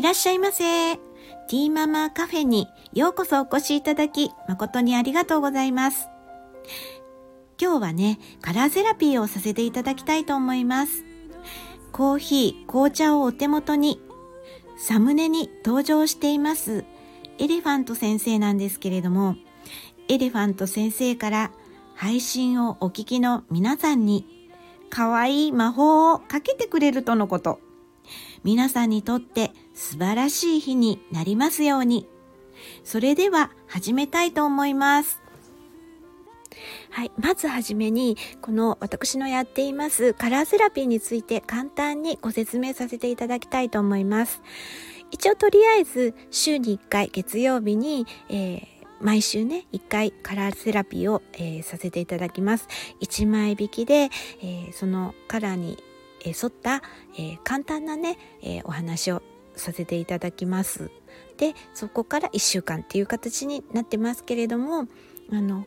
いらっしゃいませ。ティーママカフェにようこそお越しいただき誠にありがとうございます。今日はね、カラーセラピーをさせていただきたいと思います。コーヒー、紅茶をお手元に、サムネに登場していますエレファント先生なんですけれども、エレファント先生から配信をお聞きの皆さんに可愛い魔法をかけてくれるとのこと。皆さんにとって素晴らしい日になりますように。それでは始めたいと思います。はい、まずはじめにこの私のやっていますカラーセラピーについて簡単にご説明させていただきたいと思います。一応とりあえず週に1回月曜日に、毎週ね1回カラーセラピーを、させていただきます。1枚引きで、そのカラーに沿った、簡単なね、お話をさせていただきます。で、そこから1週間っていう形になってますけれども、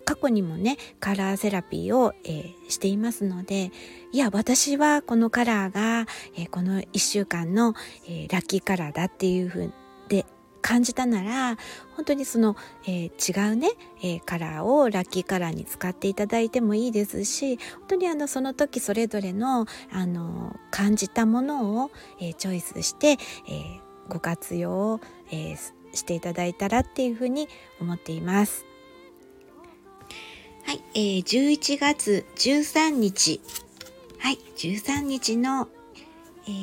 過去にもねカラーセラピーを、していますので、いや私はこのカラーが、この1週間の、ラッキーカラーだっていう風で感じたなら、本当にその、違うね、カラーをラッキーカラーに使っていただいてもいいですし、本当にその時それぞれの、感じたものを、チョイスして、ご活用を、していただいたらっていうふうに思っています。はい、11月13日、はい、13日の、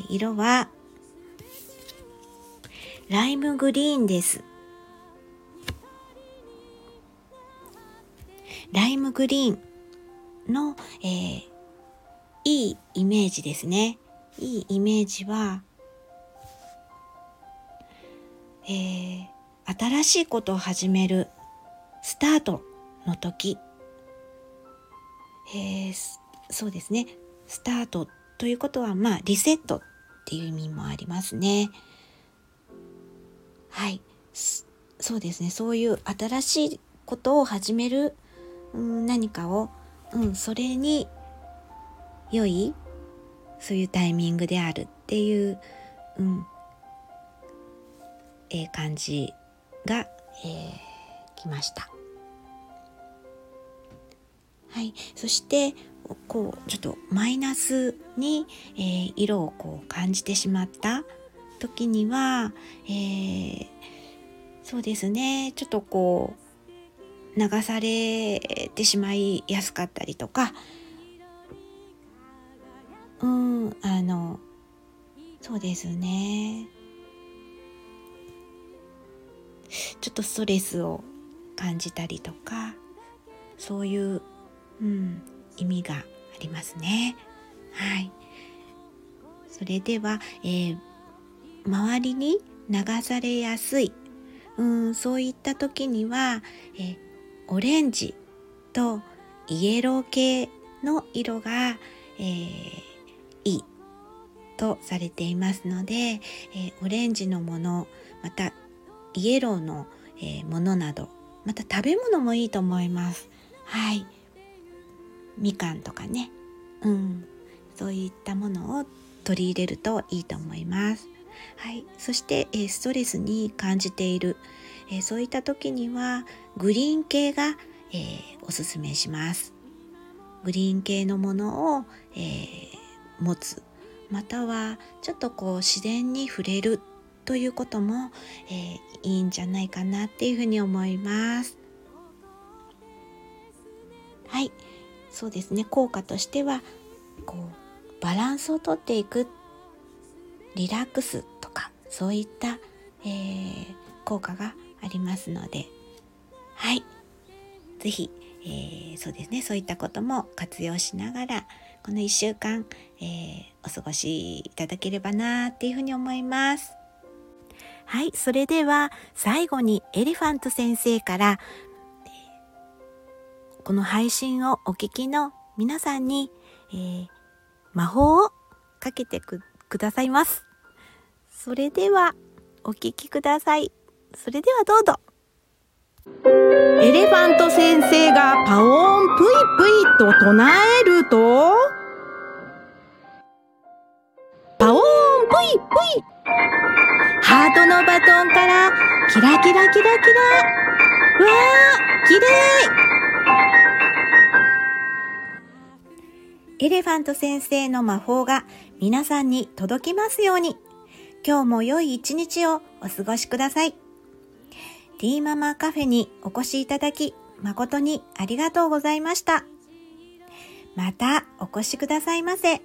色はライムグリーンです。ライムグリーンの、いいイメージですね。いいイメージは、新しいことを始めるスタートの時、そうですね。スタートということは、まあリセットっていう意味もありますね。はい、そうですね。そういう新しいことを始める、何かを、それに良いそういうタイミングであるっていう、感じが、きました。はい、そしてこうちょっとマイナスに、色をこう感じてしまった時には、そうですね、ちょっとこう流されてしまいやすかったりとか、そうですね、ちょっとストレスを感じたりとか、そういう意味がありますね。はい。それでは、周りに流されやすい、そういった時には、オレンジとイエロー系の色が、いいとされていますので、オレンジのもの、またイエローの、ものなど、また食べ物もいいと思います。はい。みかんとかね、そういったものを取り入れるといいと思います。はい、そして、ストレスに感じている、そういった時にはグリーン系が、おすすめします。グリーン系のものを、持つ、またはちょっとこう自然に触れるということも、いいんじゃないかなっていうふうに思います。はい。そうですね、効果としてはこうバランスをとっていく、リラックスとか、そういった、効果がありますので、はい、ぜひ、そうですね、そういったことも活用しながらこの1週間、お過ごしいただければなっていうふうに思います。はい、それでは最後にエレファント先生からこの配信をお聞きの皆さんに、魔法をかけて くださいます。それではお聞きください。それではどうぞ。エレファント先生がパオンプイプイと唱えると、パオンプイプイ。ハートのバトンからキラキラキラキラ。うわー、きれい。エレファント先生の魔法が皆さんに届きますように。今日も良い一日をお過ごしください。ティーママカフェにお越しいただき誠にありがとうございました。またお越しくださいませ。